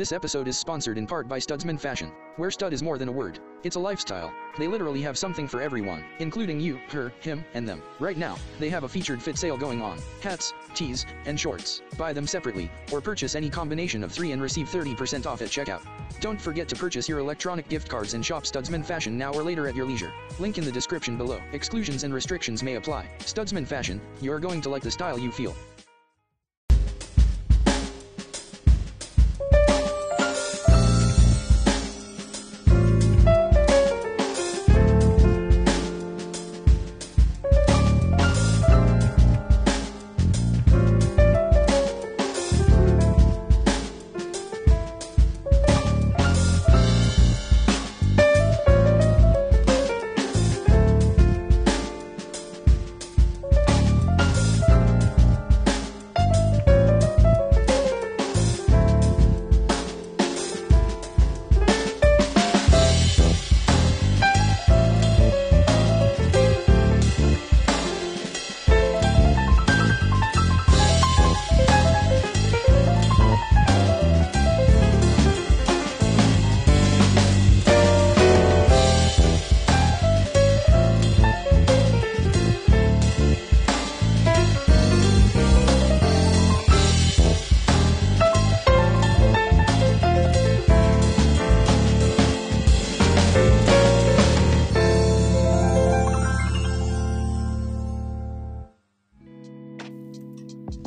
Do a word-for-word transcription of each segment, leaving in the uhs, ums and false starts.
This episode is sponsored in part by Studsman Fashion, where stud is more than a word, it's a lifestyle. They literally have something for everyone, including you, her, him, and them. Right now, they have a featured fit sale going on. Hats, tees, and shorts. Buy them separately, or purchase any combination of three and receive thirty percent off at checkout. Don't forget to purchase your electronic gift cards and shop Studsman Fashion now or later at your leisure. Link in the description below. Exclusions and restrictions may apply. Studsman Fashion, you're going to like the style you feel.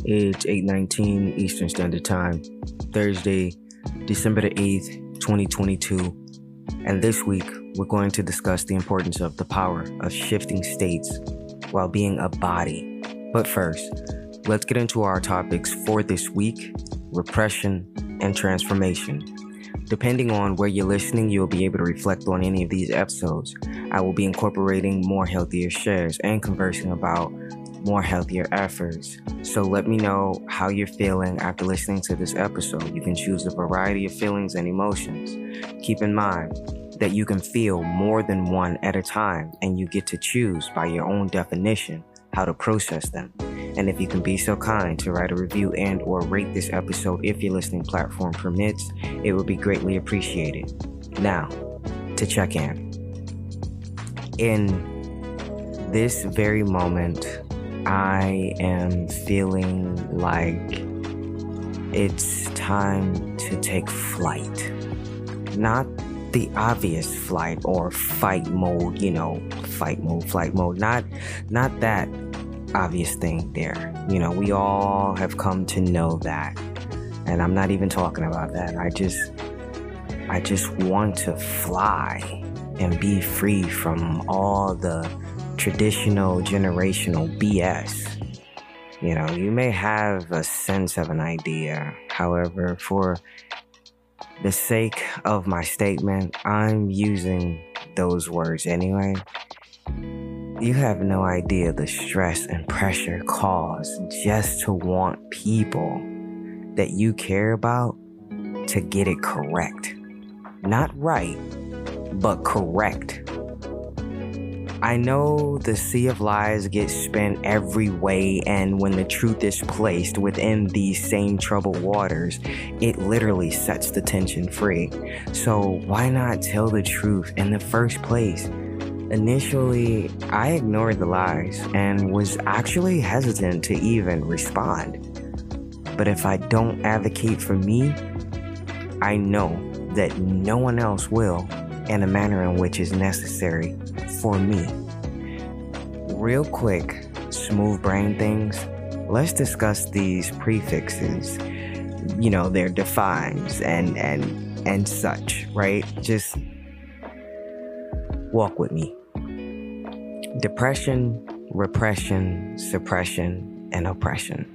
It's eight nineteen Eastern Standard Time, Thursday, December the eighth, twenty twenty-two, and this week we're going to discuss the importance of the power of shifting states while being a body. But first, let's get into our topics for this week: repression and transformation. Depending on where you're listening, you'll be able to reflect on any of these episodes. I will be incorporating more healthier shares and conversing about more healthier efforts. So let me know how you're feeling after listening to this episode. You can choose a variety of feelings and emotions. Keep in mind that you can feel more than one at a time, and you get to choose by your own definition how to process them. And if you can be so kind to write a review and or rate this episode if your listening platform permits, it would be greatly appreciated. Now, to check in. In this very moment, I am feeling like it's time to take flight. Not the obvious flight or fight mode, you know, fight mode, flight mode. Not, not that obvious thing there. You know, we all have come to know that. And I'm not even talking about that. I just, I just want to fly and be free from all the traditional generational B S. You know, you may have a sense of an idea. However, for the sake of my statement, I'm using those words anyway. You have no idea the stress and pressure caused just to want people that you care about to get it correct. Not right, but correct. I know the sea of lies gets spent every way, and when the truth is placed within these same troubled waters, it literally sets the tension free. So why not tell the truth in the first place? Initially, I ignored the lies and was actually hesitant to even respond. But if I don't advocate for me, I know that no one else will, in a manner in which is necessary for me. Real quick, smooth brain things, let's discuss these prefixes, you know, their defines and and and such, right? Just walk with me. Depression, repression, suppression, and oppression,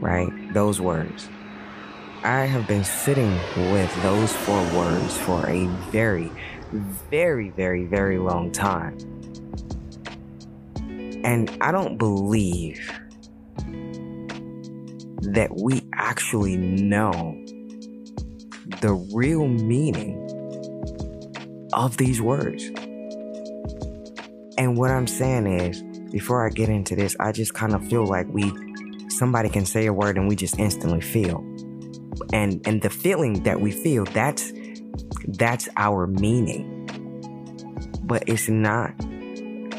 right? Those words. I have been sitting with those four words for a very, very, very, very long time. And I don't believe that we actually know the real meaning of these words. And what I'm saying is, before I get into this, I just kind of feel like we, somebody can say a word and we just instantly feel. and and the feeling that we feel, that's that's our meaning. But it's not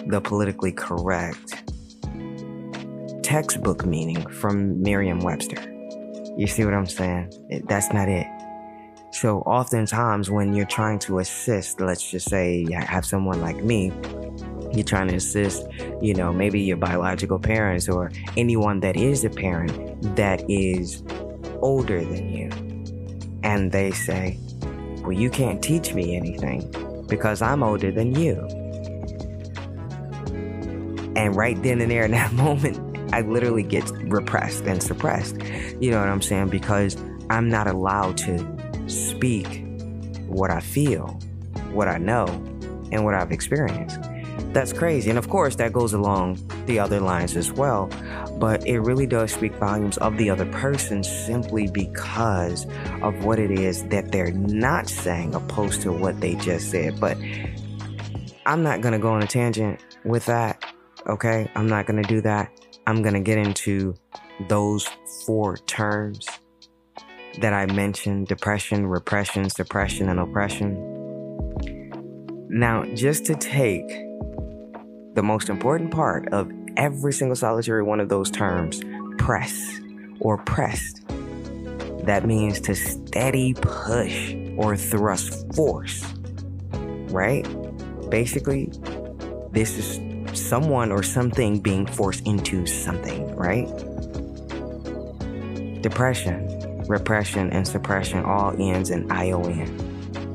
the politically correct textbook meaning from Merriam-Webster. You see what I'm saying? It, that's not it. So oftentimes when you're trying to assist, let's just say you have someone like me, you're trying to assist, you know, maybe your biological parents or anyone that is a parent that is older than you. And they say, well, you can't teach me anything because I'm older than you. And right then and there in that moment, I literally get repressed and suppressed. You know what I'm saying? Because I'm not allowed to speak what I feel, what I know, and what I've experienced. That's crazy. And of course, that goes along the other lines as well. But it really does speak volumes of the other person simply because of what it is that they're not saying opposed to what they just said. But I'm not going to go on a tangent with that. Okay? I'm not going to do that. I'm going to get into those four terms that I mentioned: depression, repression, suppression, and oppression. Now, just to take the most important part of every single solitary one of those terms, press or pressed, that means to steady push or thrust force, right? Basically, this is someone or something being forced into something, right? Depression, repression, and suppression all ends in I O N.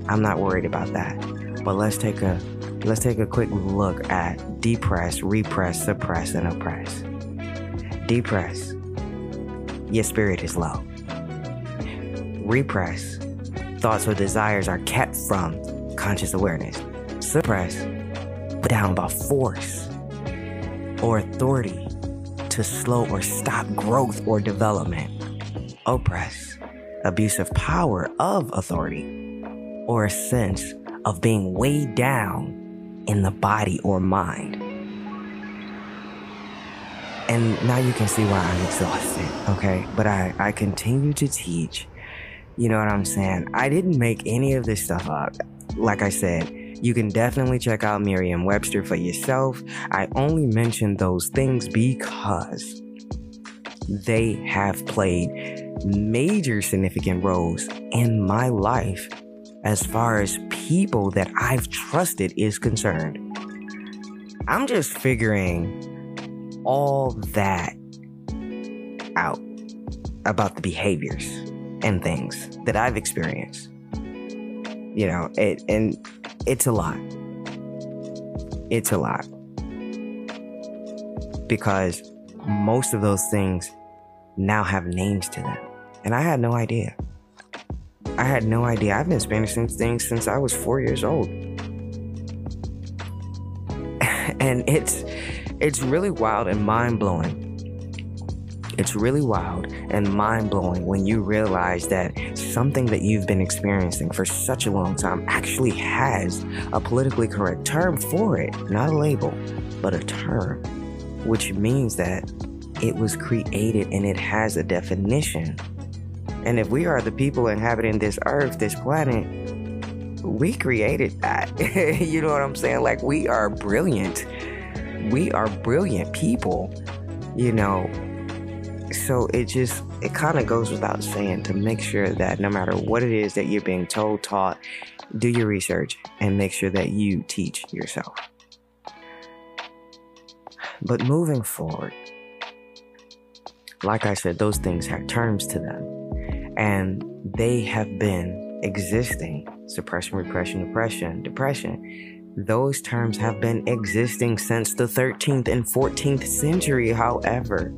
I'm not worried about that. But let's take a let's take a quick look at depress, repress, suppress, and oppress. Depress, your spirit is low. Repress, thoughts or desires are kept from conscious awareness. Suppress, put down by force or authority to slow or stop growth or development. Oppress, abuse of power of authority or a sense of being weighed down in the body or mind. And now you can see why I'm exhausted, okay? But I, I continue to teach. You know what I'm saying? I didn't make any of this stuff up. Like I said, you can definitely check out Merriam-Webster for yourself. I only mention those things because they have played major significant roles in my life as far as people that I've trusted is concerned. I'm just figuring all that out about the behaviors and things that I've experienced. You know, it, and it's a lot. It's a lot. Because most of those things now have names to them. And I had no idea. I had no idea. I've been experiencing things since I was four years old. And it's it's really wild and mind-blowing. It's really wild and mind-blowing when you realize that something that you've been experiencing for such a long time actually has a politically correct term for it. Not a label, but a term, which means that it was created and it has a definition. And if we are the people inhabiting this earth, this planet, we created that. You know what I'm saying? Like, we are brilliant. We are brilliant people, you know. So it just, it kind of goes without saying to make sure that no matter what it is that you're being told, taught, do your research and make sure that you teach yourself. But moving forward, like I said, those things have terms to them, and they have been existing. Suppression, repression, oppression, depression. Those terms have been existing since the thirteenth and fourteenth century. However,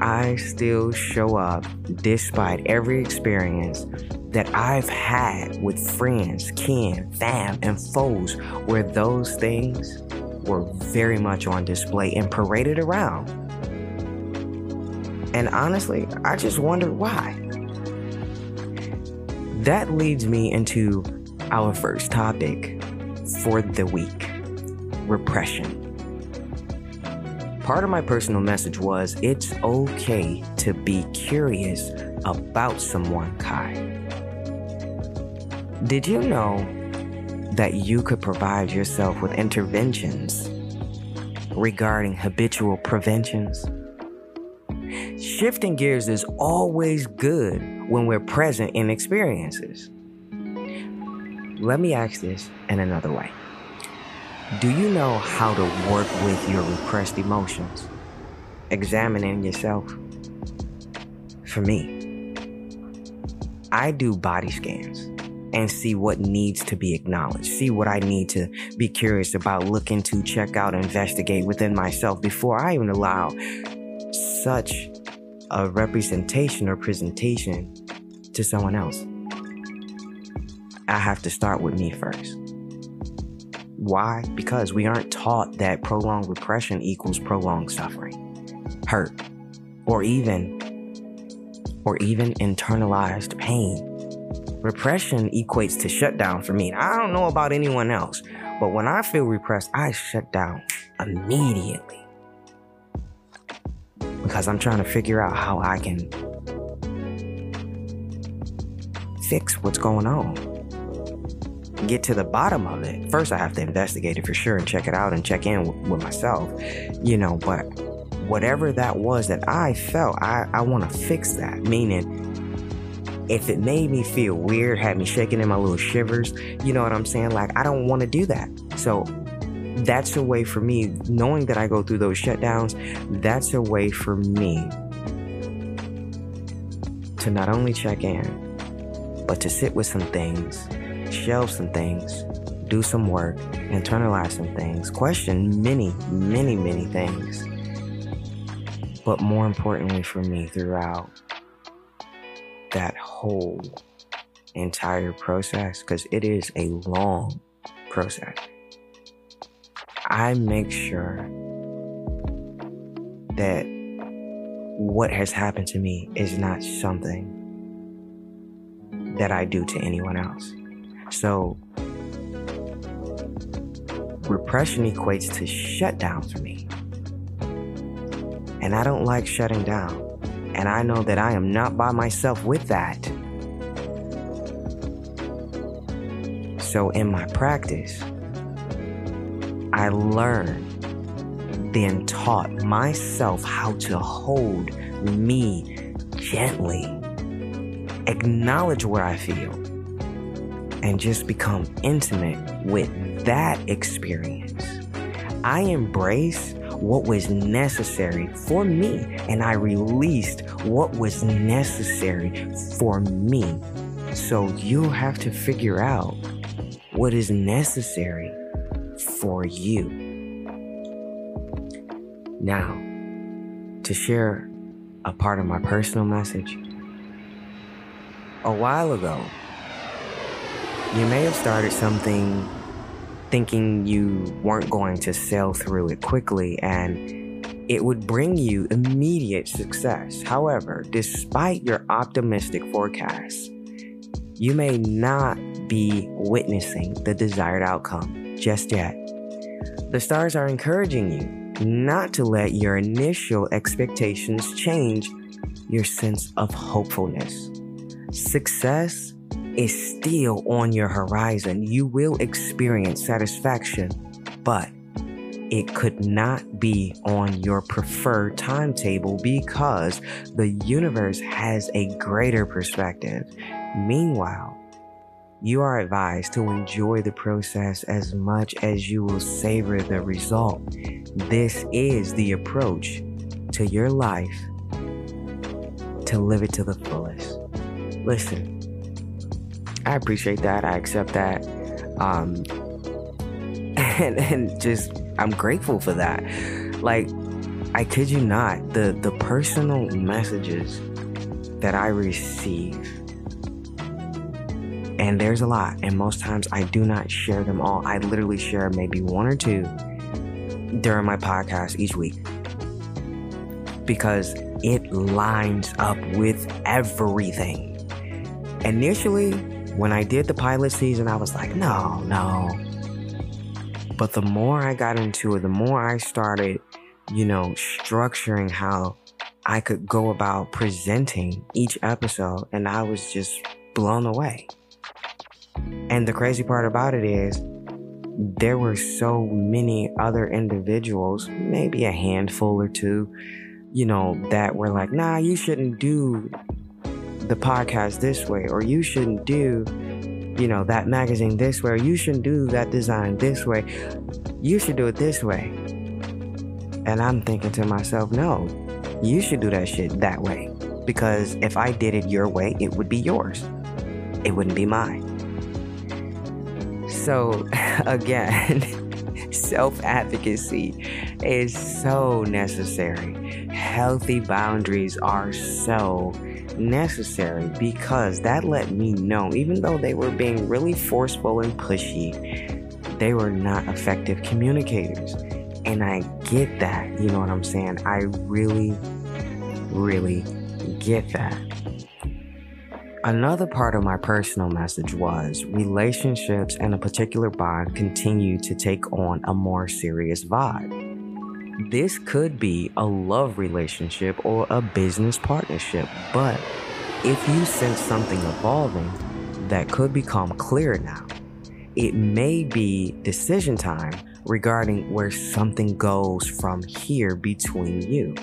I still show up despite every experience that I've had with friends, kin, fam, and foes, where those things were very much on display and paraded around. And honestly, I just wondered why. That leads me into our first topic for the week: repression. Part of my personal message was, it's okay to be curious about someone, Kai. Did you know that you could provide yourself with interventions regarding habitual preventions? Shifting gears is always good when we're present in experiences. Let me ask this in another way. Do you know how to work with your repressed emotions? Examining yourself. For me, I do body scans and see what needs to be acknowledged, see what I need to be curious about, look into, check out, investigate within myself before I even allow such a representation or presentation to someone else. I have to start with me first. Why? Because we aren't taught that prolonged repression equals prolonged suffering, hurt, or even or even internalized pain. Repression equates to shutdown for me. I don't know about anyone else, but when I feel repressed, I shut down immediately because I'm trying to figure out how I can fix what's going on, get to the bottom of it. First, I have to investigate it for sure and check it out and check in w- with myself, you know, but whatever that was that I felt, I, I want to fix that. Meaning, if it made me feel weird, had me shaking in my little shivers, you know what I'm saying? Like, I don't want to do that. So that's a way for me, knowing that I go through those shutdowns, that's a way for me to not only check in, but to sit with some things, shelve some things, do some work, internalize some things, question many, many, many things. But more importantly for me, throughout that whole entire process, because it is a long process, I make sure that what has happened to me is not something that I do to anyone else. So repression equates to shutdown for me, and I don't like shutting down. And I know that I am not by myself with that. So in my practice, I learned, then taught myself how to hold me gently, acknowledge where I feel, and just become intimate with that experience. I embrace what was necessary for me, and I released what was necessary for me. So you have to figure out what is necessary for you. Now, to share a part of my personal message, a while ago, you may have started something thinking you weren't going to sail through it quickly and it would bring you immediate success. However, despite your optimistic forecasts, you may not be witnessing the desired outcome just yet. The stars are encouraging you not to let your initial expectations change your sense of hopefulness. Success is still on your horizon. You will experience satisfaction, but it could not be on your preferred timetable because the universe has a greater perspective. Meanwhile, you are advised to enjoy the process as much as you will savor the result. This is the approach to your life, to live it to the fullest. Listen, I appreciate that. I accept that. Um, and, and just, I'm grateful for that. Like, I kid you not, the, the personal messages that I receive, and there's a lot, and most times I do not share them all. I literally share maybe one or two during my podcast each week because it lines up with everything. Initially, when I did the pilot season, I was like, no, no. But the more I got into it, the more I started, you know, structuring how I could go about presenting each episode, and I was just blown away. And the crazy part about it is there were so many other individuals, maybe a handful or two, you know, that were like, nah, you shouldn't do the podcast this way, or you shouldn't do, you know, that magazine this way, or you shouldn't do that design this way. You should do it this way. And I'm thinking to myself, no, you should do that shit that way. Because if I did it your way, it would be yours. It wouldn't be mine. So again, self-advocacy is so necessary. Healthy boundaries are so necessary, because that let me know, even though they were being really forceful and pushy, they were not effective communicators. And I get that, you know what I'm saying? I really, really get that. Another part of my personal message was relationships and a particular bond continue to take on a more serious vibe. This could be a love relationship or a business partnership, but if you sense something evolving, that could become clearer now. It may be decision time regarding where something goes from here between you.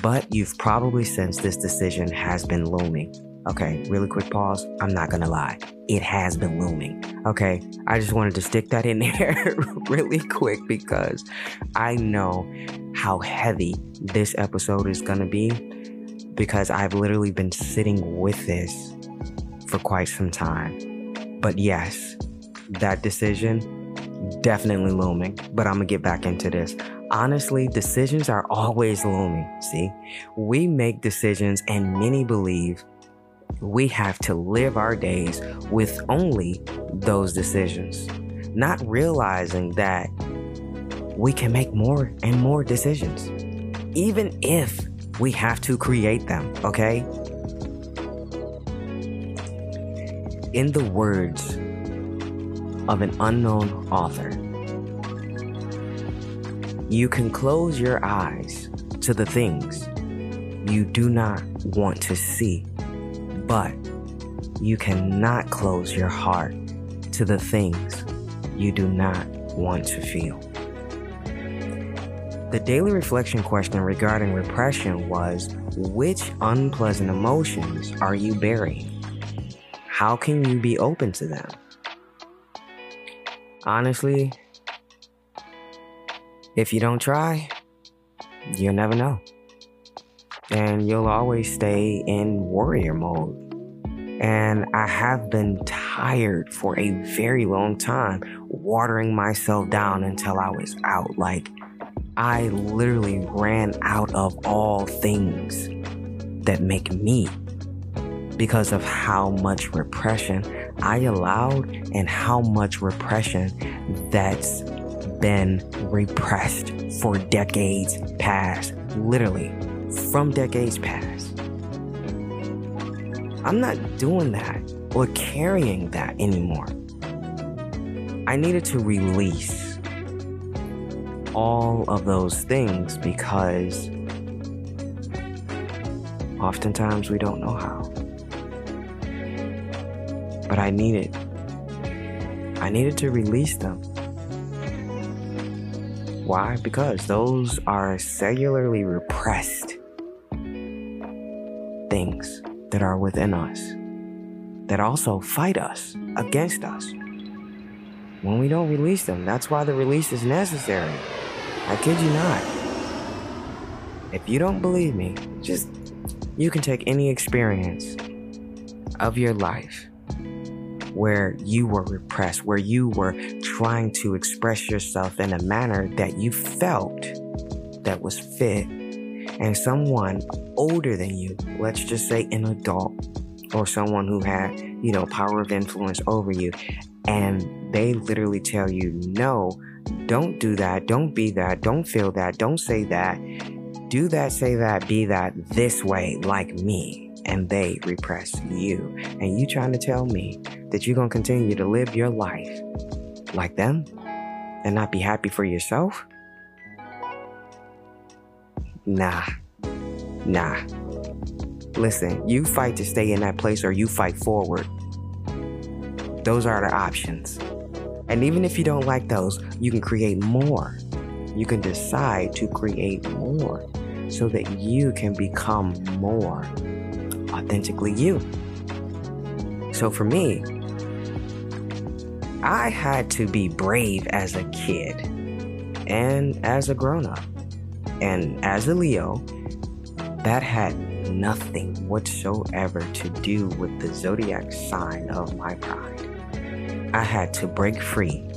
But you've probably sensed this decision has been looming. Okay, really quick pause. I'm not gonna lie. It has been looming. Okay, I just wanted to stick that in there really quick, because I know how heavy this episode is gonna be, because I've literally been sitting with this for quite some time. But yes, that decision definitely looming, but I'm gonna get back into this. Honestly, decisions are always looming. See, we make decisions, and many believe we have to live our days with only those decisions, not realizing that we can make more and more decisions, even if we have to create them, okay? In the words of an unknown author, you can close your eyes to the things you do not want to see, but you cannot close your heart to the things you do not want to feel. The daily reflection question regarding repression was, which unpleasant emotions are you burying? How can you be open to them? Honestly, if you don't try, you'll never know. And you'll always stay in warrior mode. And I have been tired for a very long time, watering myself down until I was out. Like, I literally ran out of all things that make me, because of how much repression I allowed and how much repression that's been repressed for decades past, literally from decades past. I'm not doing that or carrying that anymore. I needed to release all of those things, because oftentimes we don't know how. But I needed, I needed to release them. Why? Because those are cellularly repressed things that are within us that also fight us, against us, when we don't release them. That's why the release is necessary. I kid you not. If you don't believe me, just, you can take any experience of your life where you were repressed, where you were trying to express yourself in a manner that you felt that was fit, and someone older than you, let's just say an adult or someone who had, you know, power of influence over you, and they literally tell you, no, don't do that, don't be that, don't feel that, don't say that, do that, say that, be that, this way, like me. And they repress you. And you trying to tell me that you're going to continue to live your life like them and not be happy for yourself? Nah, Nah. Listen, you fight to stay in that place or you fight forward. Those are the options. And even if you don't like those, you can create more. You can decide to create more so that you can become more authentically you. So for me, I had to be brave as a kid and as a grown-up. And as a Leo, that had nothing whatsoever to do with the zodiac sign of my pride. I had to break free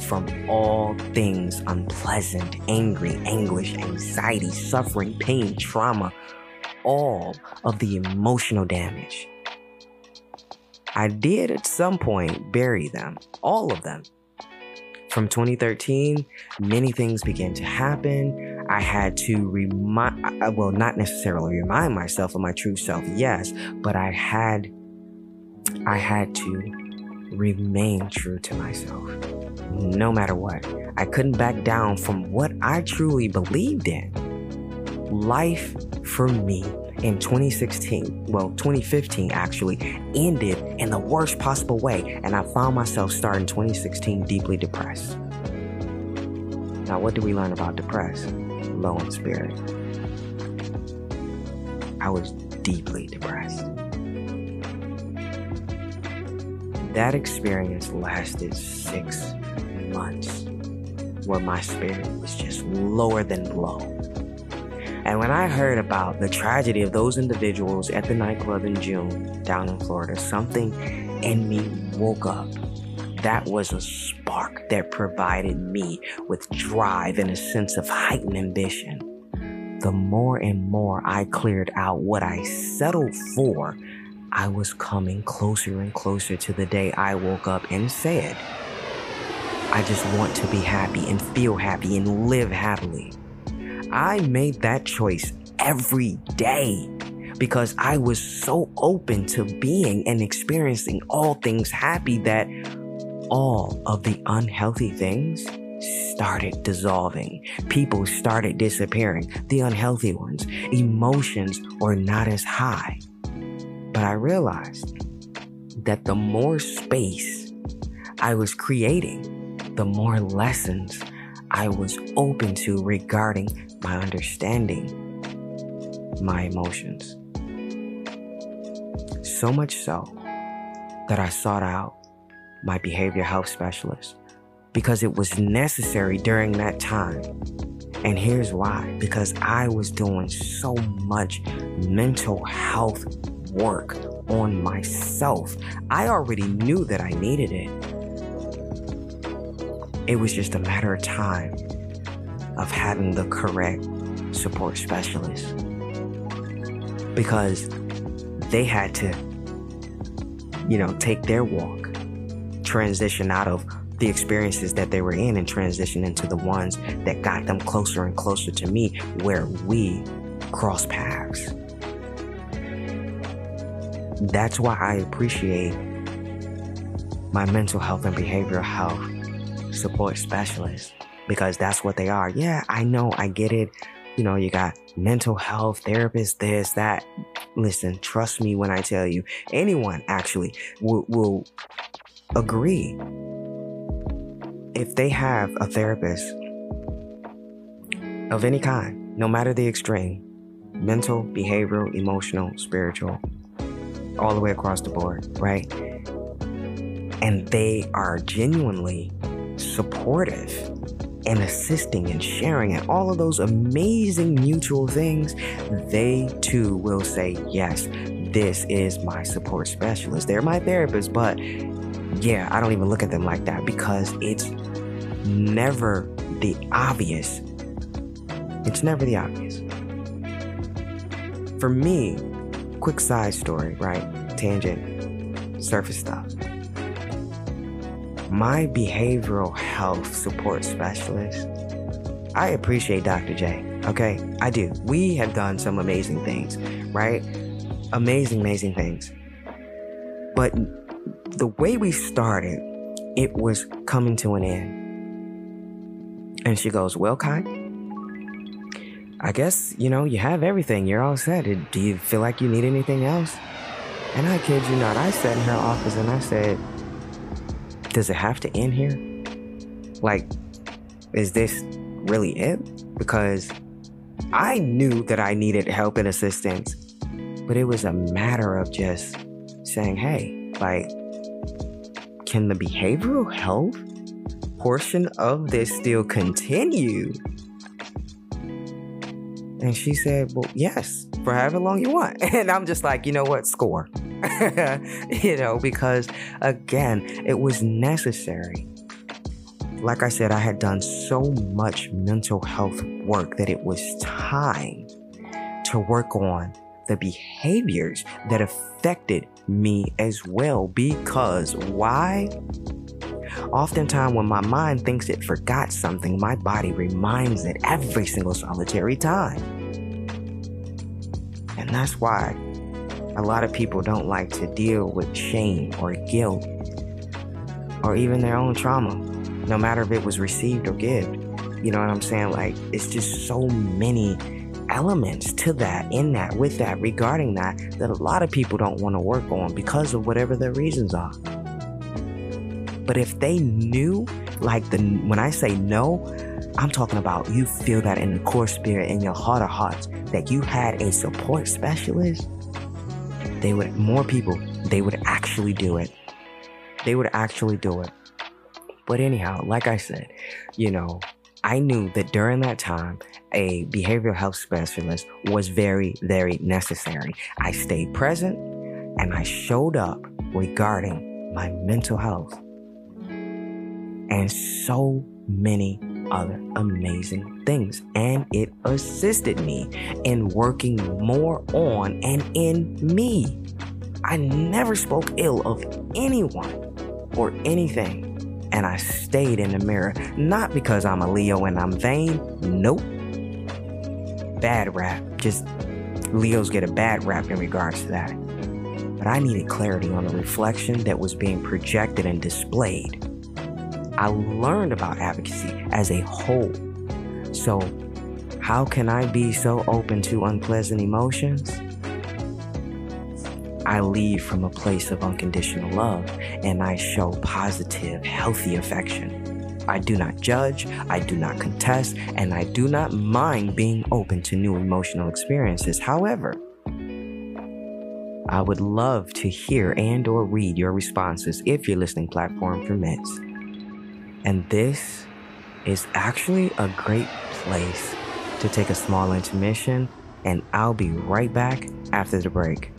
from all things unpleasant, angry, anguish, anxiety, suffering, pain, trauma, all of the emotional damage. I did at some point bury them, all of them. From twenty thirteen, many things began to happen. I had to remind, well, not necessarily remind myself of my true self, yes, but I had, I had to remain true to myself, no matter what. I couldn't back down from what I truly believed in. Life for me in twenty sixteen, well, twenty fifteen actually, ended in the worst possible way, and I found myself starting twenty sixteen deeply depressed. Now, what do we learn about depressed? Low in spirit. I was deeply depressed. That experience lasted six months where my spirit was just lower than low. And when I heard about the tragedy of those individuals at the nightclub in June down in Florida, something in me woke up. That was a spark that provided me with drive and a sense of heightened ambition. The more and more I cleared out what I settled for, I was coming closer and closer to the day I woke up and said, I just want to be happy and feel happy and live happily. I made that choice every day because I was so open to being and experiencing all things happy that all of the unhealthy things started dissolving. People started disappearing, the unhealthy ones. Emotions were not as high. But I realized that the more space I was creating, the more lessons I was open to regarding my understanding, my emotions. So much so that I sought out my behavioral health specialist because it was necessary during that time. And here's why, because I was doing so much mental health work on myself. I already knew that I needed it. It was just a matter of time of having the correct support specialist because they had to, you know, take their walk, transition out of the experiences that they were in and transition into the ones that got them closer and closer to me where we cross paths. That's why I appreciate my mental health and behavioral health support specialists, because that's what they are. Yeah, I know, I get it. You know, you got mental health therapists, this, that. Listen, trust me when I tell you, anyone actually will, will agree. If they have a therapist of any kind, no matter the extreme, mental, behavioral, emotional, spiritual, all the way across the board, right? And they are genuinely supportive and assisting and sharing and all of those amazing mutual things. They too will say, yes, this is my support specialist. They're my therapist, but yeah, I don't even look at them like that because it's never the obvious. It's never the obvious. For me, quick side story, right? Tangent, surface stuff. My behavioral health support specialist, I appreciate Doctor J, okay? I do. We have done some amazing things, right? Amazing, amazing things. But the way we started, it was coming to an end. And she goes, well, Kai, I guess, you know, you have everything. You're all set. Do you feel like you need anything else? And I kid you not, I sat in her office and I said, does it have to end here? Like, is this really it? Because I knew that I needed help and assistance, but it was a matter of just saying, hey, like, can the behavioral health portion of this still continue? And she said, well, yes, for however long you want. And I'm just like, you know what, score. You know, because again, it was necessary. Like I said, I had done so much mental health work that it was time to work on the behaviors that affected me as well. Because why? Oftentimes when my mind thinks it forgot something, my body reminds it every single solitary time. And that's why a lot of people don't like to deal with shame or guilt or even their own trauma, no matter if it was received or given. You know what I'm saying? Like, it's just so many elements to that, in that, with that, regarding that, that a lot of people don't want to work on because of whatever their reasons are. But if they knew, like, the when I say no, I'm talking about you feel that in the core spirit, in your heart of hearts, that you had a support specialist, they would, more people, they would actually do it. They would actually do it. But anyhow, like I said, you know, I knew that during that time, a behavioral health specialist was very, very necessary. I stayed present and I showed up regarding my mental health. And so many other amazing things. And it assisted me in working more on and in me. I never spoke ill of anyone or anything. And I stayed in the mirror. Not because I'm a Leo and I'm vain. Nope. Bad rap. Just Leos get a bad rap in regards to that. But I needed clarity on the reflection that was being projected and displayed. I learned about advocacy as a whole. So how can I be so open to unpleasant emotions? I lead from a place of unconditional love and I show positive, healthy affection. I do not judge, I do not contest, and I do not mind being open to new emotional experiences. However, I would love to hear and or read your responses if your listening platform permits. And this is actually a great place to take a small intermission, and I'll be right back after the break.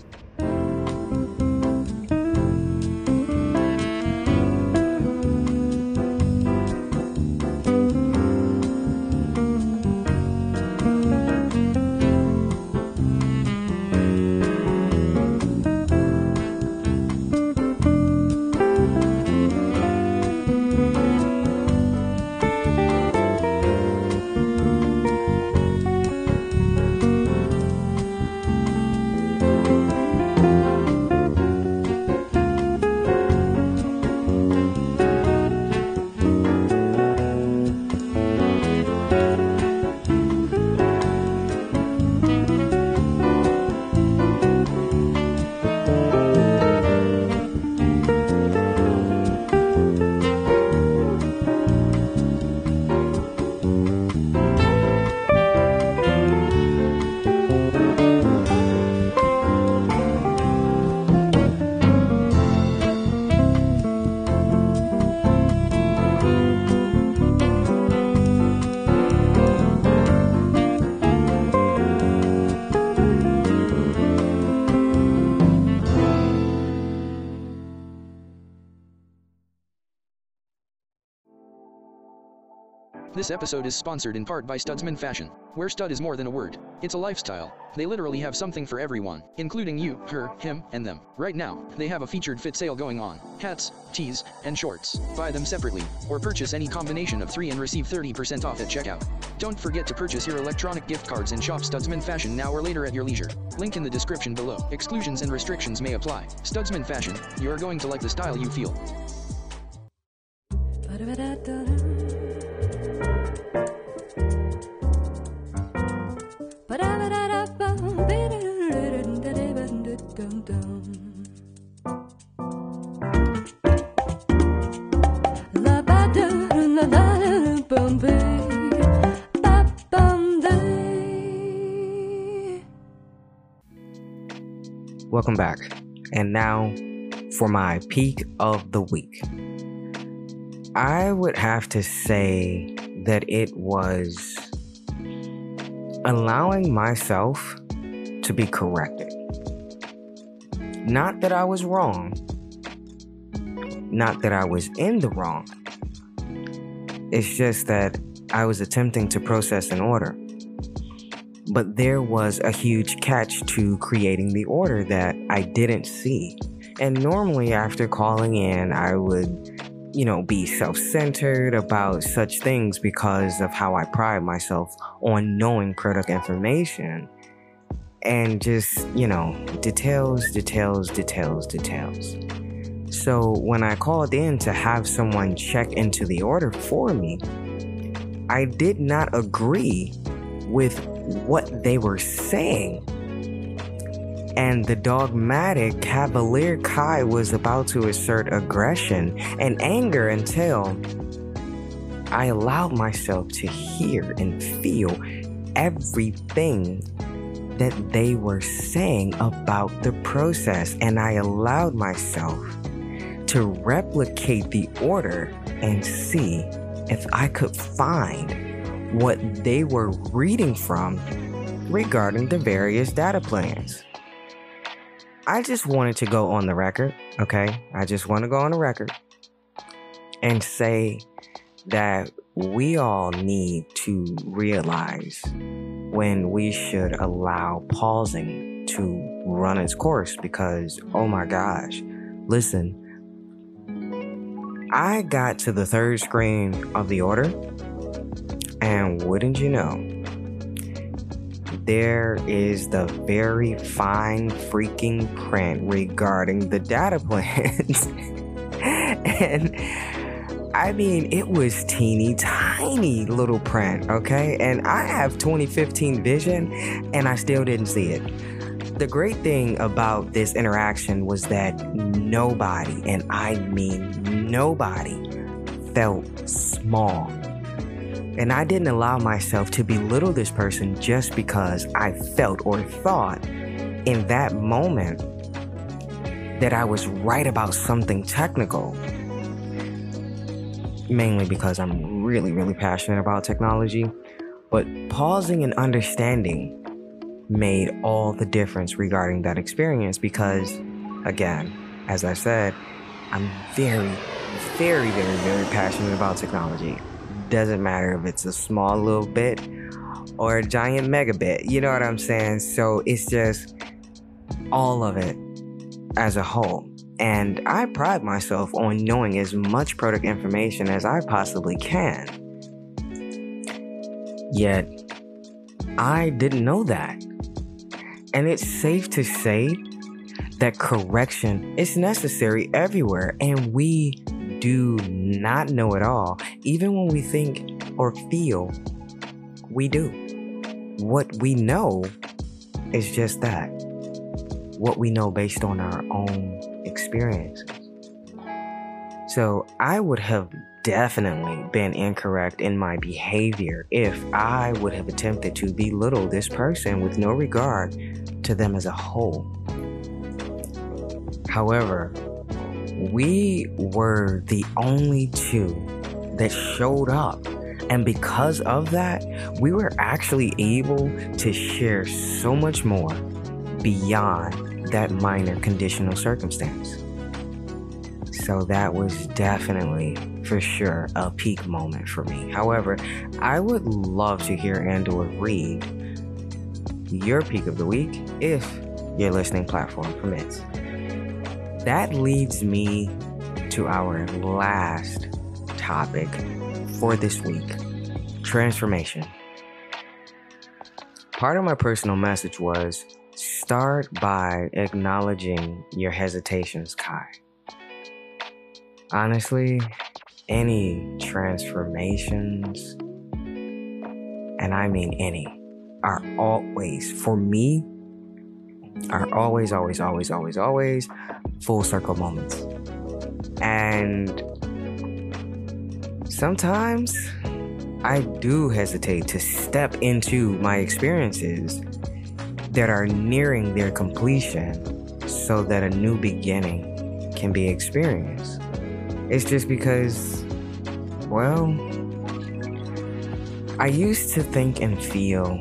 This episode is sponsored in part by Studsman Fashion, where stud is more than a word, it's a lifestyle. They literally have something for everyone, including you, her, him, and them. Right now, they have a featured fit sale going on. Hats, tees, and shorts. Buy them separately, or purchase any combination of three and receive thirty percent off at checkout. Don't forget to purchase your electronic gift cards and shop Studsman Fashion now or later at your leisure. Link in the description below. Exclusions and restrictions may apply. Studsman Fashion, you are going to like the style you feel. welcome back. And now for my peak of the week. I would have to say that it was allowing myself to be corrected. Not that I was wrong, not that I was in the wrong. It's just that I was attempting to process an order. But there was a huge catch to creating the order that I didn't see. And normally after calling in, I would, you know, be self-centered about such things because of how I pride myself on knowing product information. And just, you know, details, details, details, details. So when I called in to have someone check into the order for me, I did not agree with what they were saying. And the dogmatic cavalier Kai was about to assert aggression and anger until I allowed myself to hear and feel everything that they were saying about the process. And I allowed myself to replicate the order and see if I could find what they were reading from regarding the various data plans. I just wanted to go on the record, okay? I just want to go on the record and say that we all need to realize when we should allow pausing to run its course, because, oh my gosh, listen, I got to the third screen of the order, and wouldn't you know, there is the very fine freaking print regarding the data plans. And I mean, it was teeny tiny little print, okay? And I have twenty fifteen vision, and I still didn't see it. The great thing about this interaction was that nobody, and I mean nobody, felt small. And I didn't allow myself to belittle this person just because I felt or thought in that moment that I was right about something technical. Mainly because I'm really, really passionate about technology. But pausing and understanding made all the difference regarding that experience because, again, as I said, I'm very, very, very, very passionate about technology. Doesn't matter if it's a small little bit or a giant megabit, you know what I'm saying? So it's just all of it as a whole. And I pride myself on knowing as much product information as I possibly can. Yet, I didn't know that. And it's safe to say that correction is necessary everywhere, and we do not know it all, even when we think or feel we do. What we know is just that, what we know based on our own experiences. So I would have definitely been incorrect in my behavior if I would have attempted to belittle this person with no regard to them as a whole. However, we were the only two that showed up, and because of that, we were actually able to share so much more beyond that minor conditional circumstance. So that was definitely, for sure, a peak moment for me. However, I would love to hear and or read your peak of the week if your listening platform permits. That leads me to our last topic for this week, transformation. Part of my personal message was start by acknowledging your hesitations, Kai. Honestly, any transformations, and I mean any, are always, for me, are always, always, always, always, always full circle moments. And sometimes I do hesitate to step into my experiences that are nearing their completion so that a new beginning can be experienced. It's just because, well, I used to think and feel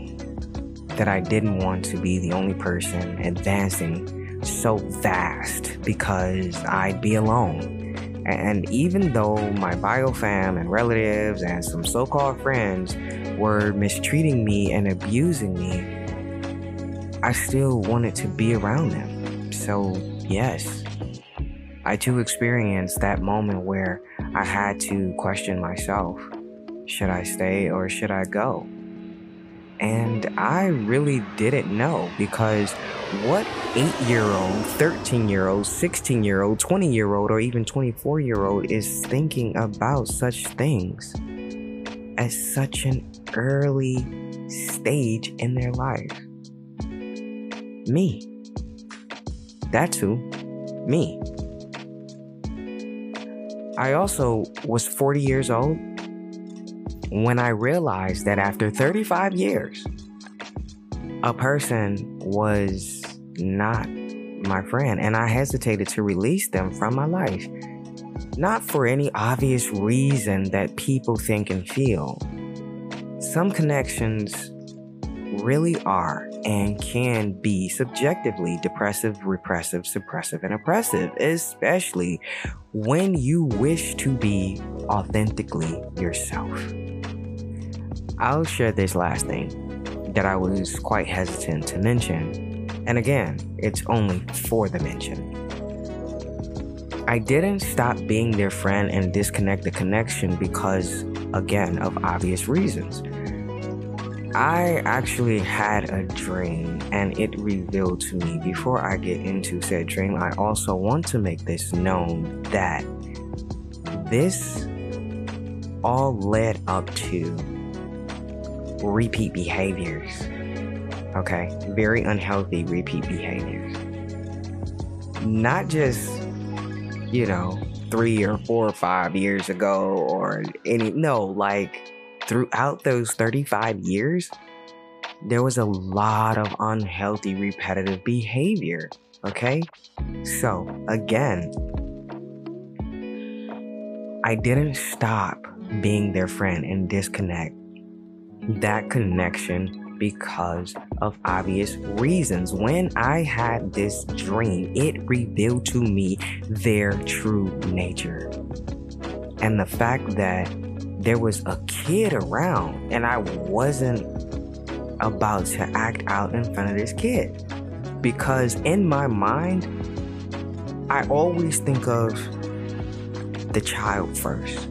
that I didn't want to be the only person advancing so fast because I'd be alone. And even though my bio fam and relatives and some so-called friends were mistreating me and abusing me, I still wanted to be around them. So yes, I too experienced that moment where I had to question myself. Should I stay or should I go? And I really didn't know, because what eight-year-old, thirteen-year-old, sixteen-year-old, twenty-year-old, or even twenty-four-year-old is thinking about such things at such an early stage in their life? Me. That's who. Me. I also was forty years old when I realized that after thirty-five years, a person was not my friend, and I hesitated to release them from my life. Not for any obvious reason that people think and feel. Some connections really are and can be subjectively depressive, repressive, suppressive, and oppressive, especially when you wish to be authentically yourself. I'll share this last thing that I was quite hesitant to mention, and again, it's only for the mention. I didn't stop being their friend and disconnect the connection because, again, of obvious reasons. I actually had a dream, and it revealed to me, before I get into said dream, I also want to make this known that this all led up to repeat behaviors. Okay, very unhealthy repeat behaviors. Not just, you know, three or four or five years ago or any, no, like throughout those thirty-five years, there was a lot of unhealthy repetitive behavior. Okay, so again, I didn't stop being their friend and disconnect that connection because of obvious reasons. When I had this dream, it revealed to me their true nature, and the fact that there was a kid around and I wasn't about to act out in front of this kid, because in my mind I always think of the child first,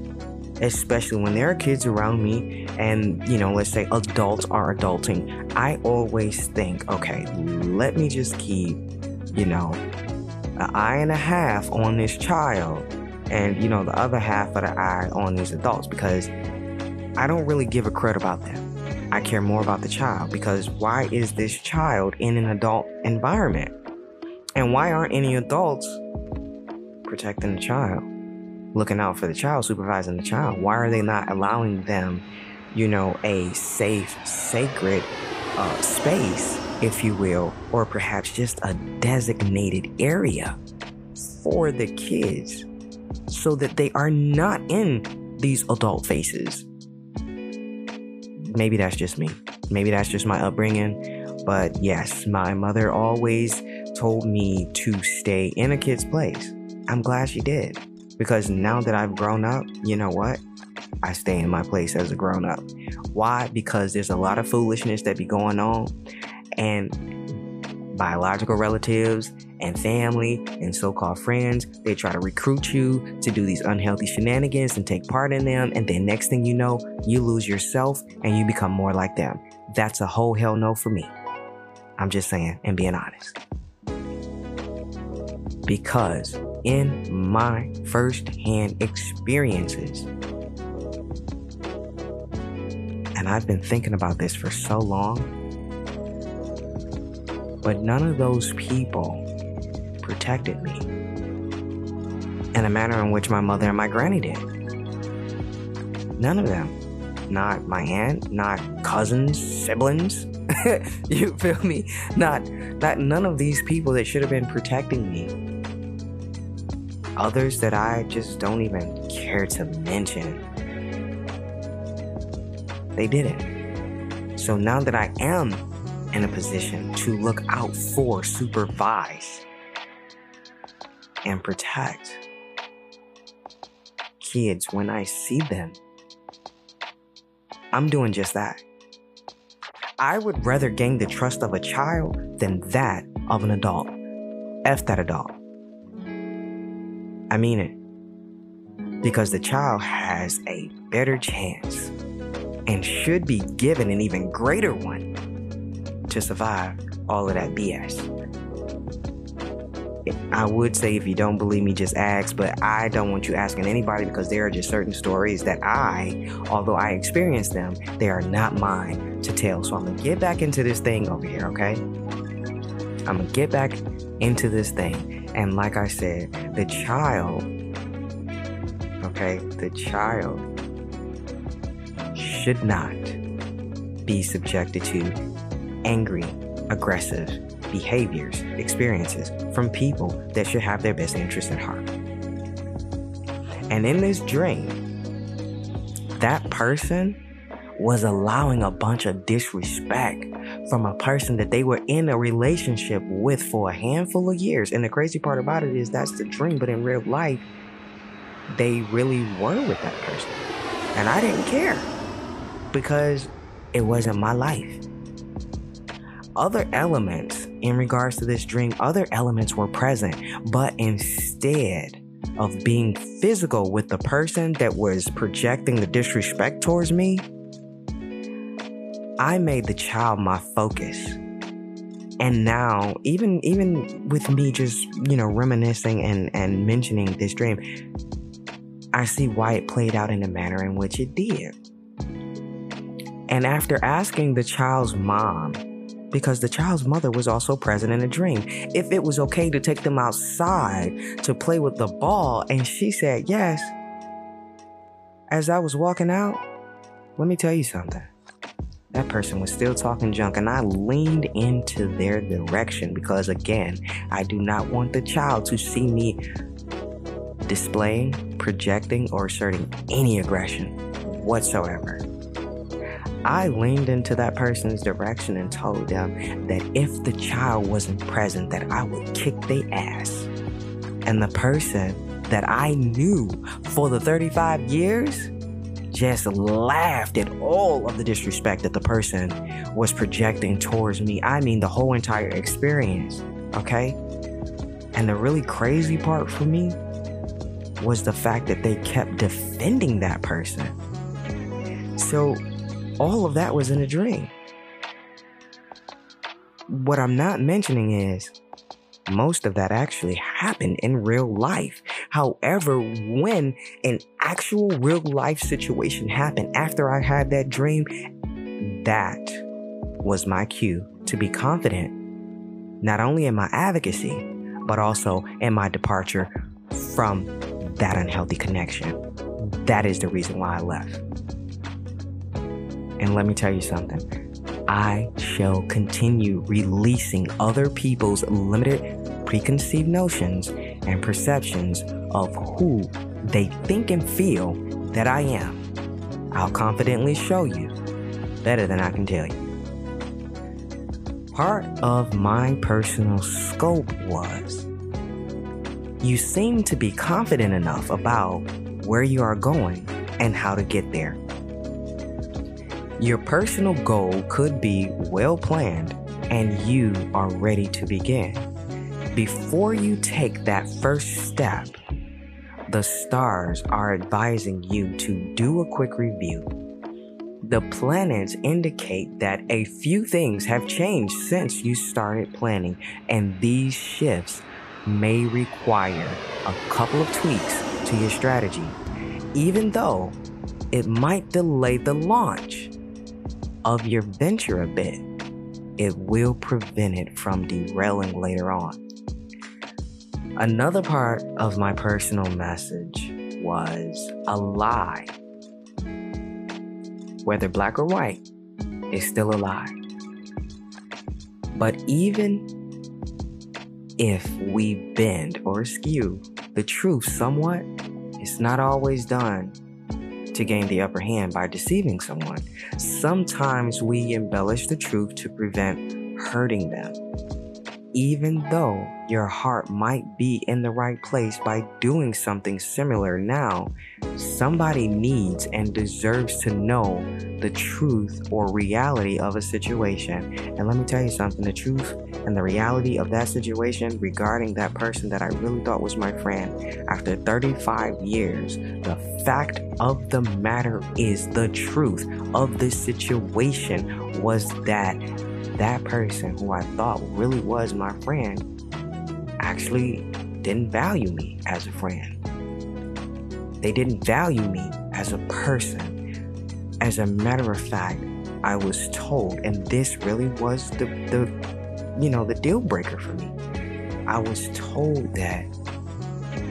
especially when there are kids around me and, you know, let's say adults are adulting. I always think, okay, let me just keep, you know, an eye and a half on this child and, you know, the other half of the eye on these adults, because I don't really give a crud about them. I care more about the child, because why is this child in an adult environment? And why aren't any adults protecting the child, looking out for the child, supervising the child? Why are they not allowing them, you know, a safe, sacred uh, space, if you will, or perhaps just a designated area for the kids so that they are not in these adult faces? Maybe that's just me. Maybe that's just my upbringing. But yes, my mother always told me to stay in a kid's place. I'm glad she did. Because now that I've grown up, you know what? I stay in my place as a grown up. Why? Because there's a lot of foolishness that be going on, and biological relatives and family and so-called friends, they try to recruit you to do these unhealthy shenanigans and take part in them. And then next thing you know, you lose yourself and you become more like them. That's a whole hell no for me. I'm just saying and being honest. Because in my first-hand experiences, and I've been thinking about this for so long, but none of those people protected me in a manner in which my mother and my granny did. None of them. Not my aunt, not cousins, siblings. You feel me? Not, not none of these people that should have been protecting me. Others that I just don't even care to mention. They didn't. So now that I am in a position to look out for, supervise, and protect kids when I see them, I'm doing just that. I would rather gain the trust of a child than that of an adult. F that adult. I mean it. Because the child has a better chance and should be given an even greater one to survive all of that B S. I would say if you don't believe me, just ask, but I don't want you asking anybody, because there are just certain stories that I, although I experienced them, they are not mine to tell. So I'm going to get back into this thing over here, okay? I'm going to get back into this thing. And like I said, the child, okay, the child should not be subjected to angry, aggressive behaviors, experiences from people that should have their best interests at heart. And in this dream, that person was allowing a bunch of disrespect from a person that they were in a relationship with for a handful of years. And the crazy part about it is that's the dream, but in real life, they really were with that person. And I didn't care because it wasn't my life. Other elements in regards to this dream, other elements were present, but instead of being physical with the person that was projecting the disrespect towards me, I made the child my focus. And now, even even with me just, you know, reminiscing and, and mentioning this dream, I see why it played out in the manner in which it did. And after asking the child's mom, because the child's mother was also present in a dream, if it was okay to take them outside to play with the ball, and she said yes. As I was walking out, let me tell you something. That person was still talking junk, and I leaned into their direction because, again, I do not want the child to see me displaying, projecting, or asserting any aggression whatsoever. I leaned into that person's direction and told them that if the child wasn't present, that I would kick their ass. And the person that I knew for the thirty-five years just laughed at all of the disrespect that the person was projecting towards me. I mean, the whole entire experience, okay? And the really crazy part for me was the fact that they kept defending that person. So all of that was in a dream. What I'm not mentioning is most of that actually happened in real life. However, when an actual real life situation happened after I had that dream, that was my cue to be confident, not only in my advocacy, but also in my departure from that unhealthy connection. That is the reason why I left. And let me tell you something, I shall continue releasing other people's limited preconceived notions and perceptions of who they think and feel that I am. I'll confidently show you better than I can tell you. Part of my personal scope was, you seem to be confident enough about where you are going and how to get there. Your personal goal could be well planned, and you are ready to begin. Before you take that first step, the stars are advising you to do a quick review. The planets indicate that a few things have changed since you started planning, and these shifts may require a couple of tweaks to your strategy, even though it might delay the launch of your venture a bit. It will prevent it from derailing later on. Another part of my personal message was a lie, whether black or white, is still a lie. But even if we bend or skew the truth somewhat, it's not always done to gain the upper hand by deceiving someone. Sometimes we embellish the truth to prevent hurting them, even though your heart might be in the right place. By doing something similar now, somebody needs and deserves to know the truth or reality of a situation. And let me tell you something, the truth and the reality of that situation regarding that person that I really thought was my friend, after thirty-five years, the fact of the matter is, the truth of this situation was that that person who I thought really was my friend actually didn't value me as a friend. They didn't value me as a person. As a matter of fact, I was told, and this really was the, the you know, the deal breaker for me. I was told that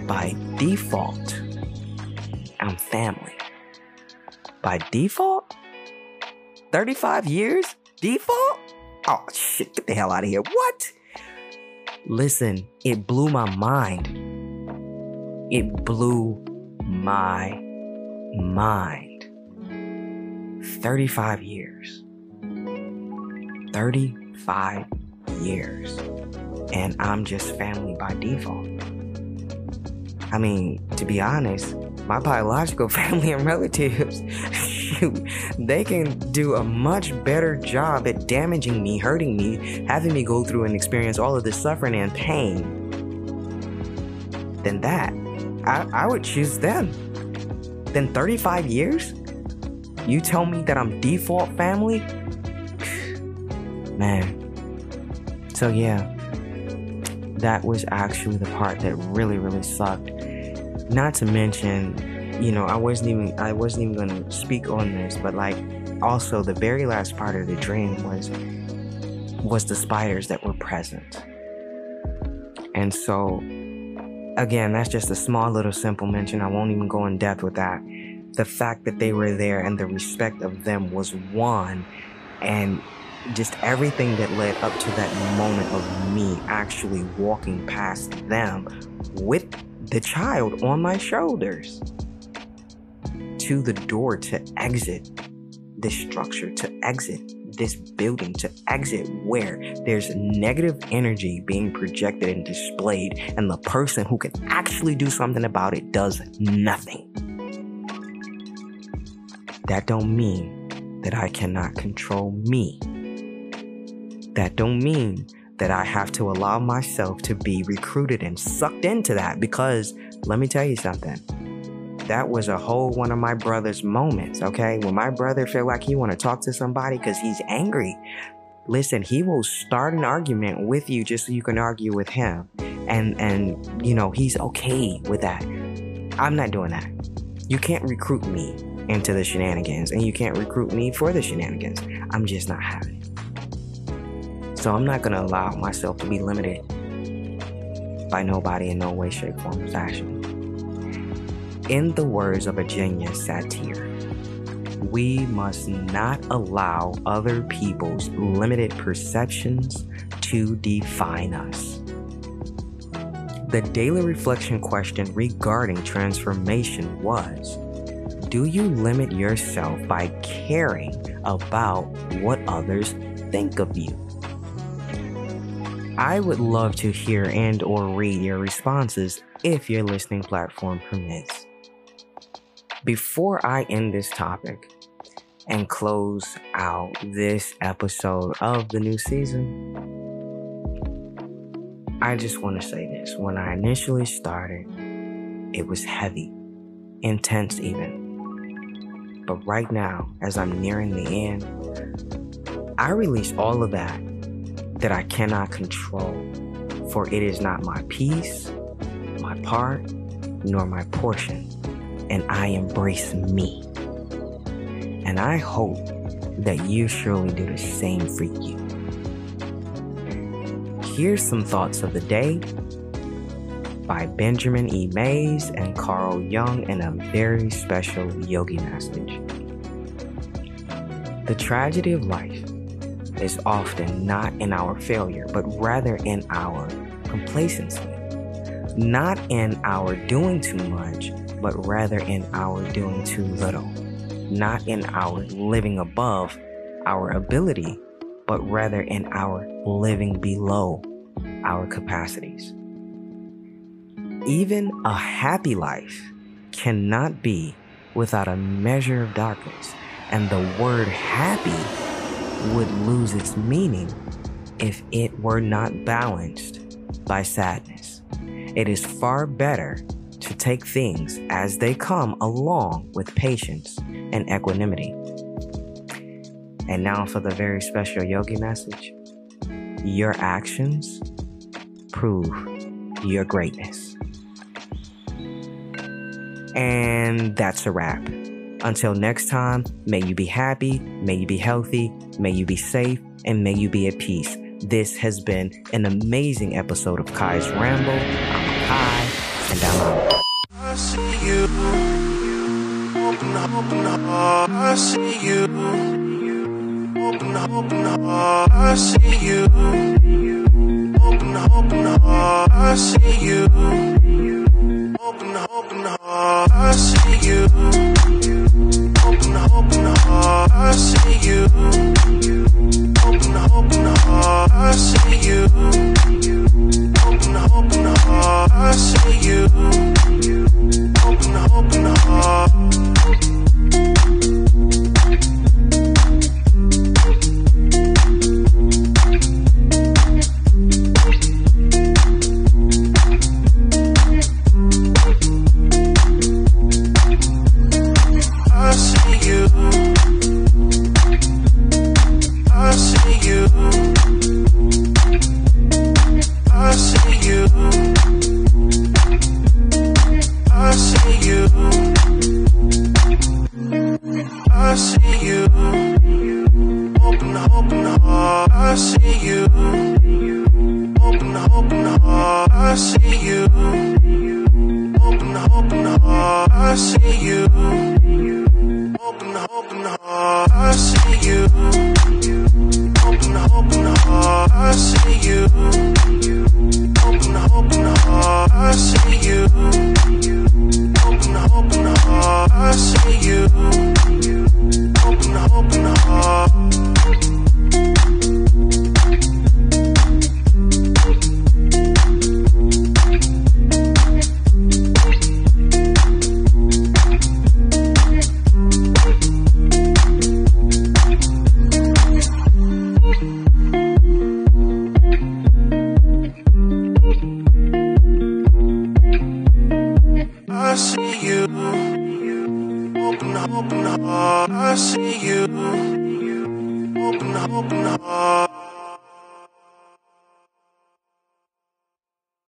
by default, I'm family. By default? thirty-five years? Default? Oh, shit, get the hell out of here. What? Listen, it blew my mind. It blew my mind. thirty-five years. thirty-five years. And I'm just family by default. I mean, to be honest, my biological family and relatives, shoot, they can do a much better job at damaging me, hurting me, having me go through and experience all of this suffering and pain than that. I, I would choose them. Then thirty-five years? You tell me that I'm default family? Man. So yeah, that was actually the part that really, really sucked. Not to mention, you know, I wasn't even I wasn't even gonna speak on this, but like, also the very last part of the dream was was the spiders that were present. And so again, that's just a small little simple mention. I won't even go in depth with that. The fact that they were there and the respect of them was won, and just everything that led up to that moment of me actually walking past them with the child on my shoulders to the door, to exit this structure, to exit this building, to exit where there's negative energy being projected and displayed, and the person who can actually do something about it does nothing. That don't mean that I cannot control me. That don't mean that I have to allow myself to be recruited and sucked into that, because let me tell you something, that was a whole one of my brother's moments, okay? When my brother feel like he want to talk to somebody because he's angry, listen, he will start an argument with you just so you can argue with him, and and you know, he's okay with that. I'm not doing that. You can't recruit me into the shenanigans, and you can't recruit me for the shenanigans. I'm just not having it. So I'm not going to allow myself to be limited by nobody in no way, shape, form, or fashion. In the words of Virginia Satir, we must not allow other people's limited perceptions to define us. The daily reflection question regarding transformation was, do you limit yourself by caring about what others think of you? I would love to hear and or read your responses if your listening platform permits. Before I end this topic and close out this episode of the new season, I just want to say this. When I initially started, it was heavy, intense even. But right now, as I'm nearing the end, I release all of that that I cannot control, for it is not my piece, my part, nor my portion, and I embrace me. And I hope that you surely do the same for you. Here's some thoughts of the day by Benjamin E. Mays and Carl Jung in a very special yogi message. The tragedy of life is often not in our failure, but rather in our complacency. Not in our doing too much, but rather in our doing too little. Not in our living above our ability, but rather in our living below our capacities. Even a happy life cannot be without a measure of darkness, and the word happy would lose its meaning if it were not balanced by sadness. It is far better to take things as they come along with patience and equanimity. And now for the very special yogi message. Your actions prove your greatness. And that's a wrap. Until next time, may you be happy, may you be healthy, may you be safe, and may you be at peace. This has been an amazing episode of Kai's Ramble. I'm Kai, and I'm out. I see you. Open up, open up. I see you. Open up, open up. I see you. Open up, open up. I see you. Open up, open up. I see you. Open up, open up. I see you. Open up, open up. I see you. Open up, open up. I see you. Open up, open up. I see you. I see you. I see you. I see you. I see you. Open up, open up. I see you. Open up, open up. I see you. Open up, open up. I see you. Open up, open up. I see you. Open up, open up. I see you. Open up, open up. I see you. Open up, open up. I see you. Open up, open up. Open up, open up, I see you. Open up, open up.